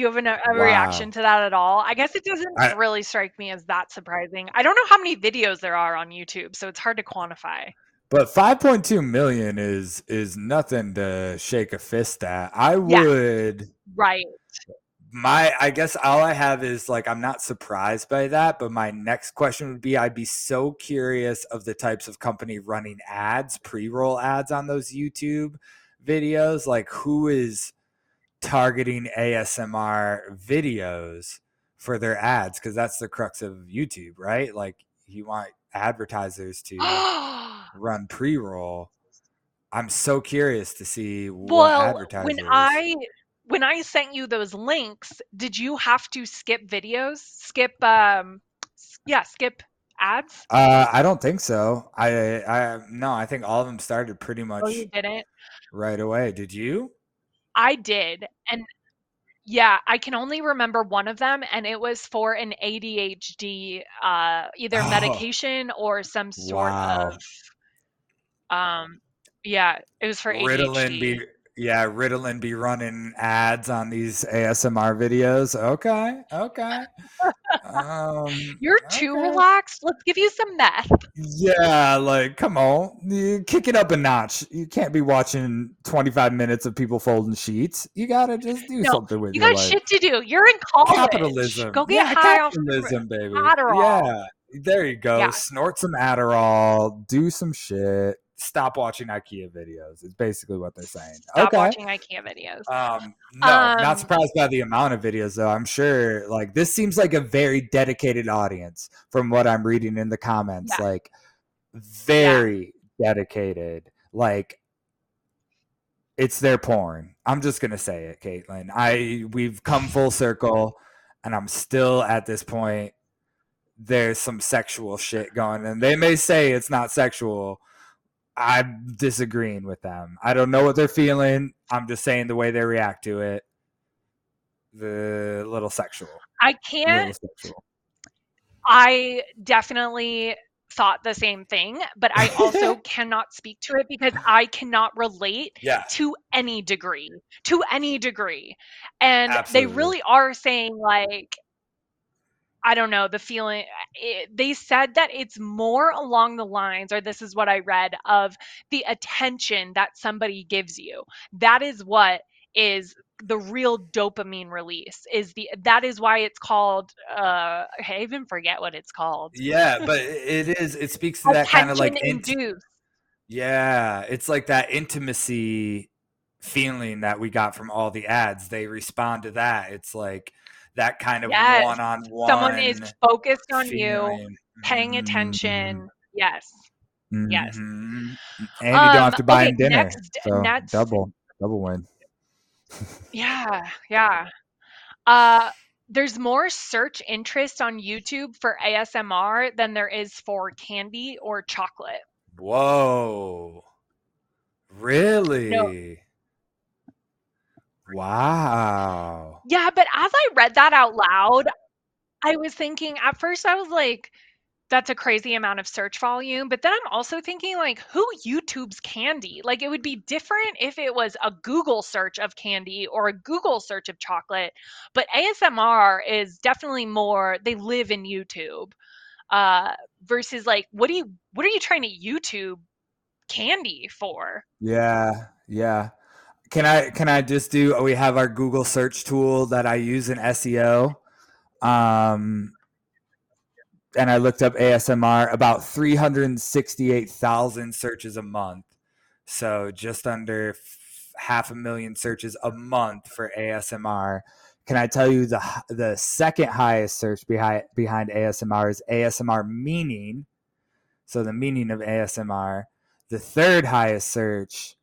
you have a reaction to that at all? I guess it doesn't really strike me as that surprising. I don't know how many videos there are on YouTube, so it's hard to quantify. But 5.2 million is nothing to shake a fist at. I would I guess all I have is like, I'm not surprised by that, but my next question would be, I'd be so curious of the types of company running ads, pre-roll ads on those YouTube videos, like who is targeting ASMR videos for their ads, because that's the crux of YouTube, right? Like you want advertisers to run pre-roll. I'm so curious to see what advertisers. When I sent you those links, did you have to skip videos? Skip ads? I don't think so. I think all of them started pretty much. Oh, you didn't? Right away. Did you? I did. And I can only remember one of them, and it was for an ADHD either medication or some sort of it was for Ritalin ADHD. Ritalin be running ads on these ASMR videos. Okay. You're too relaxed. Let's give you some meth. Yeah, like, come on. You kick it up a notch. You can't be watching 25 minutes of people folding sheets. You got to just do something with your life. You got shit to do. You're in college. Capitalism. Go get high off capitalism, baby. Adderall. Yeah, there you go. Yeah. Snort some Adderall. Do some shit. stop watching IKEA videos is basically what they're saying. Stop watching IKEA videos. Not surprised by the amount of videos, though. I'm sure, like, this seems like a very dedicated audience from what I'm reading in the comments. Yeah. Like, very dedicated. Like, it's their porn. I'm just going to say it, Caitlin. We've come full circle, and I'm still at this point. There's some sexual shit going, and they may say it's not sexual. I'm disagreeing with them. I don't know what they're feeling. I'm just saying the way they react to it. The little sexual. I can't. I definitely thought the same thing, but I also cannot speak to it because I cannot relate to any degree. And Absolutely. They really are saying, like, I don't know, the feeling, they said that it's more along the lines, or this is what I read, of the attention that somebody gives you. That is what is the real dopamine release, that is why it's called, I even forget what it's called. Yeah, but it speaks to that kind of like, it's like that intimacy feeling that we got from all the ads. They respond to that. It's like, that kind of one-on-one. Someone is focused on you, paying attention. Yes. Mm-hmm. Yes. And you don't have to buy him dinner. Next, double win. Yeah. There's more search interest on YouTube for ASMR than there is for candy or chocolate. Whoa. Really? No. Wow. Yeah, but as I read that out loud, I was thinking, at first I was like, that's a crazy amount of search volume. But then I'm also thinking, like, who YouTubes candy? Like, it would be different if it was a Google search of candy or a Google search of chocolate. But ASMR is definitely more, they live in YouTube versus like, what are you trying to YouTube candy for? Yeah. Can I just do, we have our Google search tool that I use in SEO. And I looked up ASMR, about 368,000 searches a month. So just under 500,000 searches a month for ASMR. Can I tell you the second highest search behind ASMR is ASMR meaning. So the meaning of ASMR, the third highest search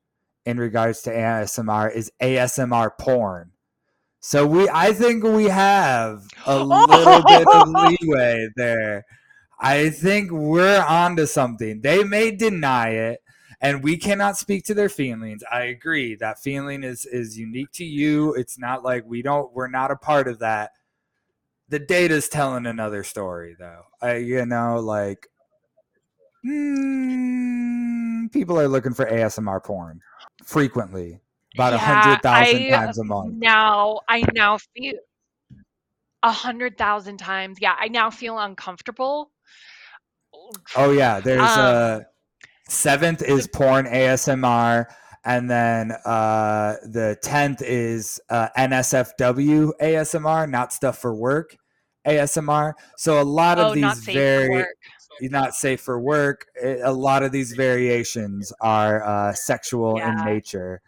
in regards to ASMR is ASMR porn. So I think we have a little bit of leeway there. I think we're onto something. They may deny it, and we cannot speak to their feelings. I agree. That feeling is unique to you. It's not like we're not a part of that. The data's telling another story, though. People are looking for ASMR porn frequently, about 100,000 times a month. I now feel 100,000 times. Yeah, I now feel uncomfortable. Oh yeah, there's seventh is porn ASMR, and then the 10th is NSFW ASMR, not stuff for work ASMR. So a lot of these very. You're not safe for work. A lot of these variations are sexual in nature.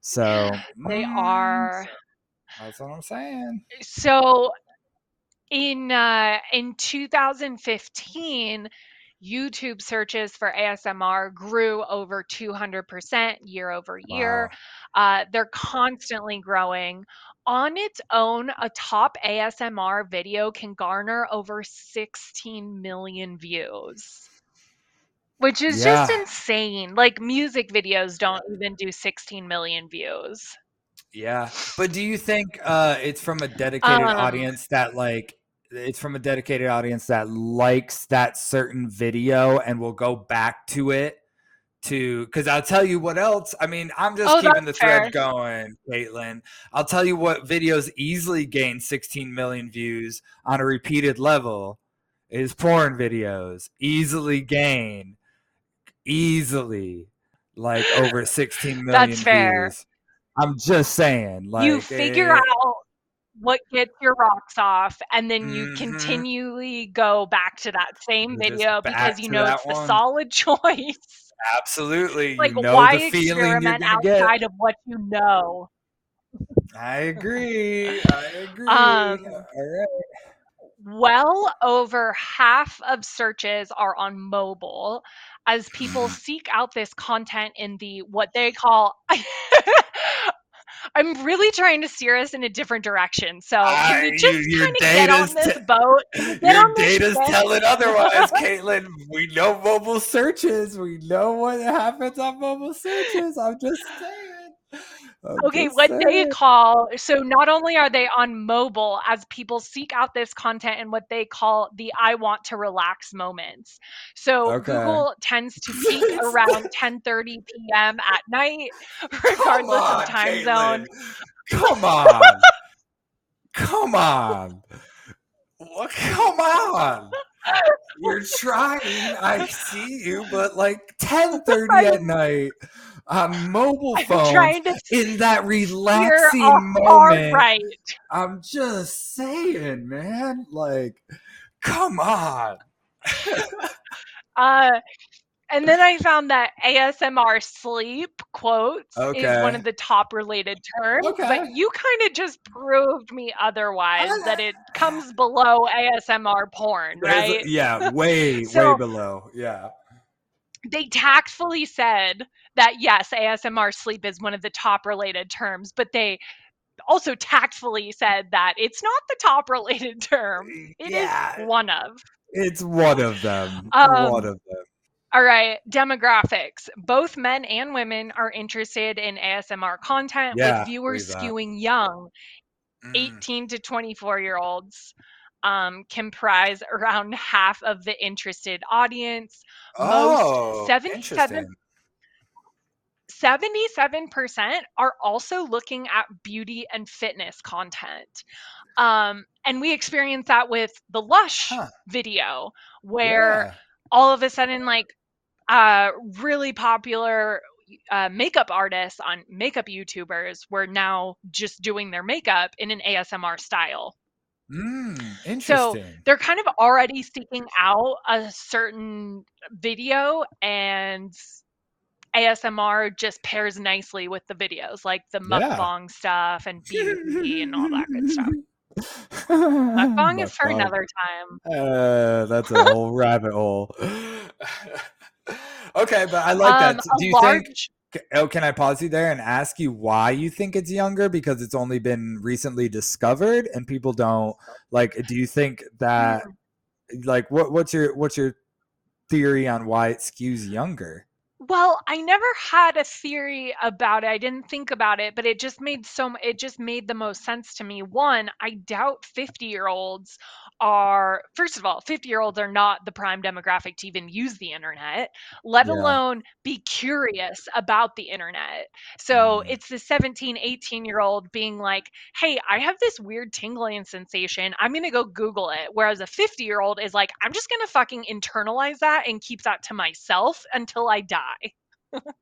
So they are. That's what I'm saying. So in 2015, YouTube searches for ASMR grew over 200% year over year. Wow. They're constantly growing. On its own, a top ASMR video can garner over 16 million views, which is just insane. Like, music videos don't even do 16 million views. Yeah. But do you think it's from a dedicated audience that, like, it's from a dedicated audience that likes that certain video and will go back to it because I'll tell you what else. I mean, I'm just keeping the thread going, Caitlin. I'll tell you what videos easily gain 16 million views on a repeated level is porn videos. Easily like over 16 million That's fair. Views. I'm just saying. Like, you figure out what gets your rocks off, and then you continually go back to that same video because you know it's the solid choice. Absolutely. Like, you know, why the experiment outside of what you know? I agree. All right. Well over half of searches are on mobile as people seek out this content in the what they call I'm really trying to steer us in a different direction. So can we just kind of get on this boat? Your data's telling otherwise, Caitlin. We know mobile searches. We know what happens on mobile searches. I'm just saying. Okay, what they call, so not only are they on mobile as people seek out this content in what they call the I want to relax moments. So Google tends to peak around 10:30 p.m. at night, regardless of time zone. Come on. Come on. Come on. You're trying. I see you, but like 10:30 at night. On mobile phones in that relaxing moment. Right. I'm just saying, man, like, come on. And then I found that ASMR sleep quotes is one of the top related terms, but you kind of just proved me otherwise, that it comes below ASMR porn, right? Yeah, way below. Yeah. They tactfully said that, yes, ASMR sleep is one of the top related terms, but they also tactfully said that it's not the top related term. It is one of. It's one of them. All right. Demographics. Both men and women are interested in ASMR content, with viewers skewing young. 18 to 24-year-olds. Comprise around half of the interested audience. Most 77% are also looking at beauty and fitness content. And we experienced that with the Lush video, where all of a sudden, like, really popular makeup artists on makeup YouTubers were now just doing their makeup in an ASMR style. So they're kind of already seeking out a certain video, and ASMR just pairs nicely with the videos, like the mukbang stuff and beauty and all that good stuff. Mukbang is for another time. That's a whole rabbit hole. Okay, but I like that. Do you think... Oh, can I pause you there and ask you why you think it's younger? Because it's only been recently discovered and people don't like, do you think that like, what's your theory on why it skews younger? Well, I never had a theory about it. I didn't think about it, but it just made the most sense to me. One, I doubt 50-year-olds are, first of all, 50-year-olds are not the prime demographic to even use the internet, let alone be curious about the internet. So it's the 17, 18-year-old being like, hey, I have this weird tingling sensation. I'm going to go Google it. Whereas a 50-year-old is like, I'm just going to fucking internalize that and keep that to myself until I die.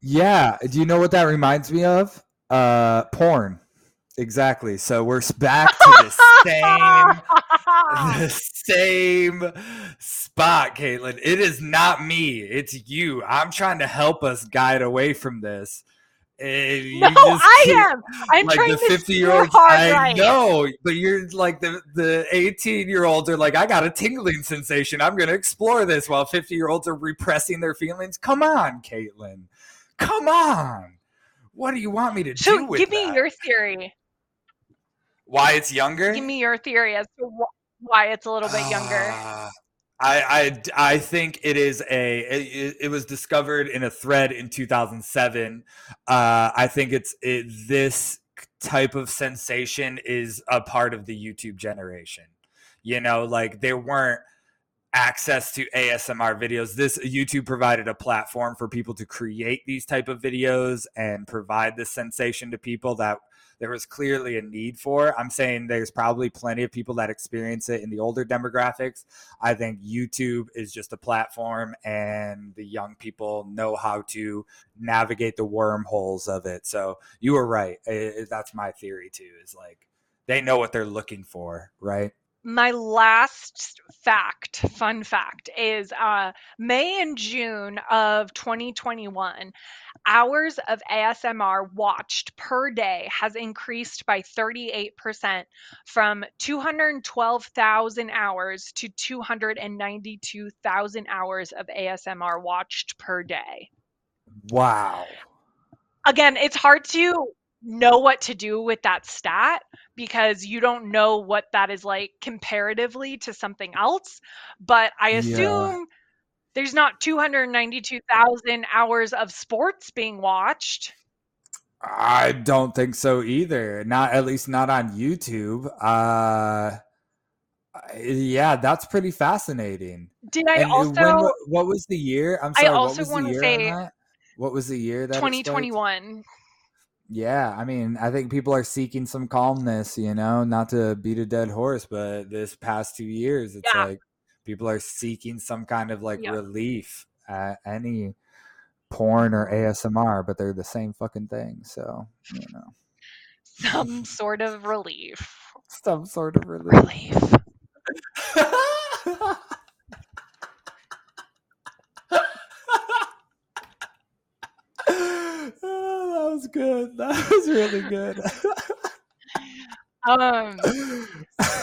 Yeah. Do you know what that reminds me of? Porn. Exactly. So we're back to the same spot, Caitlin. It is not me. It's you. I'm trying to help us guide away from this. I am. I'm like trying the 50-year-olds. I know, but you're like the 18-year-olds are like, I got a tingling sensation. I'm going to explore this, while 50-year-olds are repressing their feelings. Come on, Caitlin. Come on. What do you want me to do with that? Give me your theory. Why it's younger? Give me your theory as to why it's a little bit younger. I think it is it was discovered in a thread in 2007. I think this type of sensation is a part of the YouTube generation. You know, like there weren't access to ASMR videos. This YouTube provided a platform for people to create these type of videos and provide this sensation to people that there was clearly a need for. I'm saying there's probably plenty of people that experience it in the older demographics. I think YouTube is just a platform, and the young people know how to navigate the wormholes of it. So you were right. That's my theory too, is like, they know what they're looking for, right? my last fun fact, is May and June of 2021, hours of ASMR watched per day has increased by 38% from 212,000 hours to 292,000 hours of ASMR watched per day. Wow. Again, it's hard to know what to do with that stat because you don't know what that is like comparatively to something else. But I assume there's not 292,000 hours of sports being watched. I don't think so either. At least not on YouTube. Yeah, that's pretty fascinating. What was the year? I'm sorry. I also want to say, what was the year that 2021? Started? Yeah, I mean, I think people are seeking some calmness, you know, not to beat a dead horse, but this past 2 years, it's like people are seeking some kind of like relief at any porn or ASMR, but they're the same fucking thing. So, you know, some sort of relief. Some sort of relief. That was good. That was really good.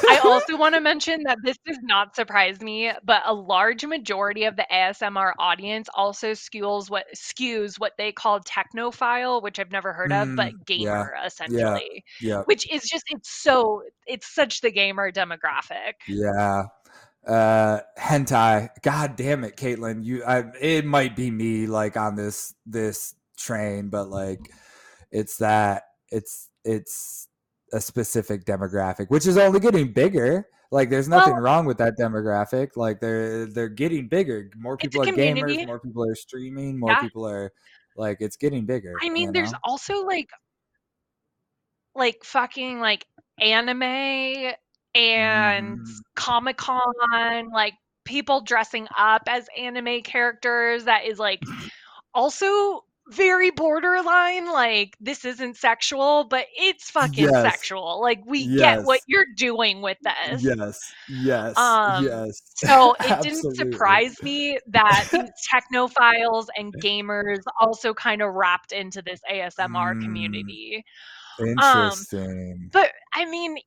I also want to mention that this does not surprise me, but a large majority of the ASMR audience also skews what they call technophile, which I've never heard of, but gamer essentially. Yeah. Which is just it's such the gamer demographic. Yeah. Hentai. God damn it, Caitlin. It might be me like on this train, but like it's a specific demographic which is only getting bigger. Like there's nothing wrong with that demographic. Like they're getting bigger. More people are gamers, more people are streaming, more people are like, it's getting bigger. I mean, there's also like fucking like anime and Comic-Con, like people dressing up as anime characters. That is like also very borderline, like this isn't sexual, but it's fucking sexual. Like we get what you're doing with this. Yes. So it didn't surprise me that technophiles and gamers also kind of wrapped into this ASMR community. Interesting. But I mean,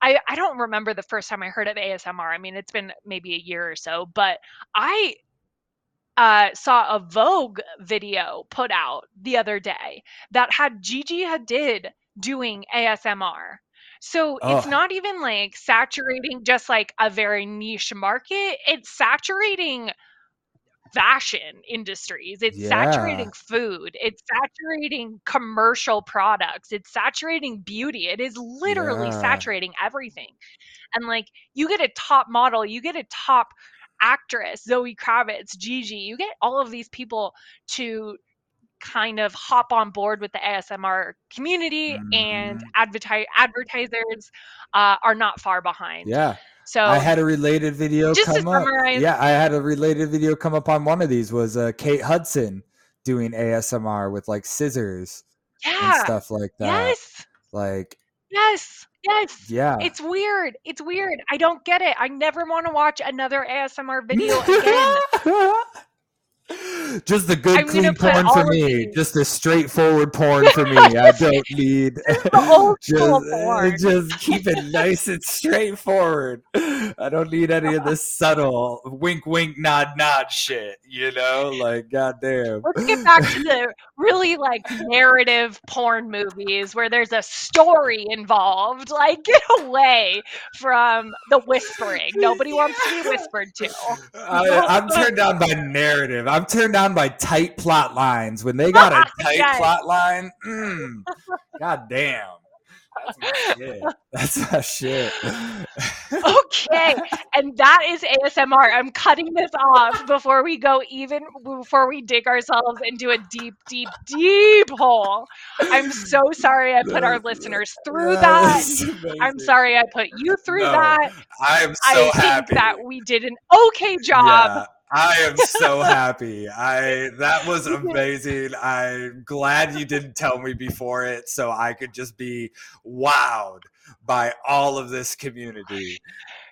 I don't remember the first time I heard of ASMR. I mean, it's been maybe a year or so, but I saw a Vogue video put out the other day that had Gigi Hadid doing ASMR. So it's not even like saturating just like a very niche market. It's saturating fashion industries. It's saturating food. It's saturating commercial products. It's saturating beauty. It is literally saturating everything. And like you get a top model, you get a top actress, Zoe Kravitz, Gigi, you get all of these people to kind of hop on board with the ASMR community, and advertisers are not far behind. Yeah. So I had a related video come up on one of these was Kate Hudson doing ASMR with like scissors and stuff like that. Yes. Yes. Yeah. It's weird. I don't get it. I never want to watch another ASMR video again. Just the good clean porn for me. Just the straightforward porn for me. I don't need just keep it nice and straightforward. I don't need any of this subtle wink wink nod nod shit, you know? Like goddamn. Let's get back to the really like narrative porn movies where there's a story involved. Like get away from the whispering. Nobody wants to be whispered to. I'm turned on by narrative. I'm turned on by tight plot lines. When they got a tight plot line, goddamn. That's my shit. Okay. And that is ASMR. I'm cutting this off before we dig ourselves into a deep, deep, deep hole. I'm so sorry I put our listeners through that. I'm sorry I put you through that. I am so happy that we did an okay job I am so happy. That was amazing. I'm glad you didn't tell me before it, so I could just be wowed by all of this community.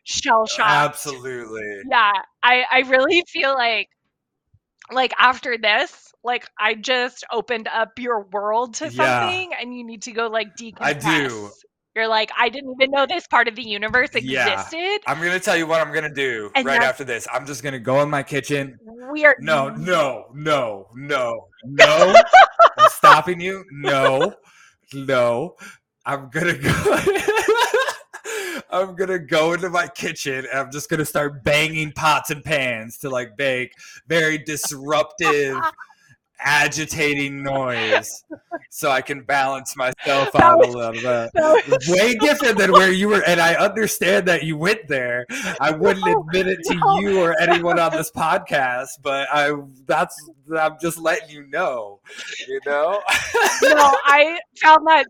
Shell shocked. Absolutely. Yeah. I really feel like after this, like I just opened up your world to something, and you need to go like decompress. I do. You're like, I didn't even know this part of the universe existed. Yeah. I'm going to tell you what I'm going to do and right after this. I'm just going to go in my kitchen. Weird. No. I'm stopping you. No. I'm going to go. I'm going to go into my kitchen and I'm just going to start banging pots and pans to like bake very disruptive agitating noise so I can balance myself out a little bit. Way different than where you were, and I understand that you went there. I wouldn't admit it to you or anyone on this podcast, but I'm just letting you know, you know? No, I found that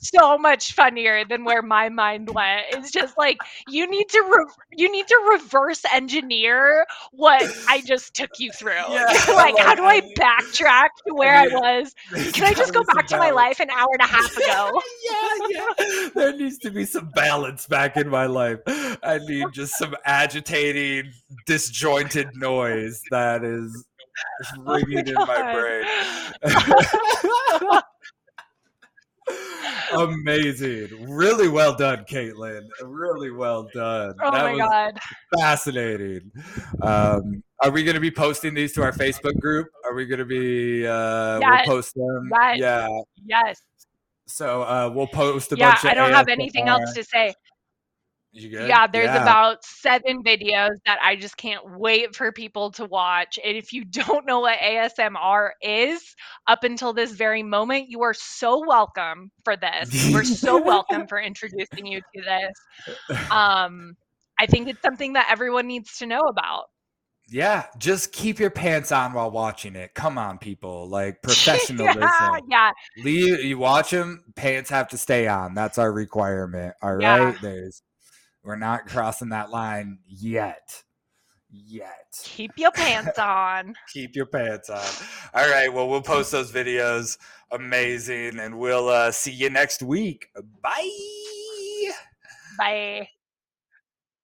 so much funnier than where my mind went. It's just like you need to reverse engineer what I just took you through. Yeah, like how do I backtrack to where I was? Can I just go back to my life an hour and a half ago? Yeah. There needs to be some balance back in my life. I need just some agitating, disjointed noise that is ringing in my brain. Amazing. Really well done, Caitlin. Really well done. Oh, that my was God. Fascinating. Are we going to be posting these to our Facebook group? Are we going to be, yes. We'll post them? Yes. Yeah. Yes. So we'll post a bunch of I don't have anything else to say. You good? Yeah, there's about 7 videos that I just can't wait for people to watch. And if you don't know what ASMR is, up until this very moment, you are so welcome for this. We're so welcome for introducing you to this. I think it's something that everyone needs to know about. Yeah, just keep your pants on while watching it. Come on, people. Like, professionalism. Yeah. You watch them, pants have to stay on. That's our requirement. All right? We're not crossing that line yet. Keep your pants on. Keep your pants on. All right. Well, we'll post those videos. Amazing. And we'll see you next week. Bye. Bye.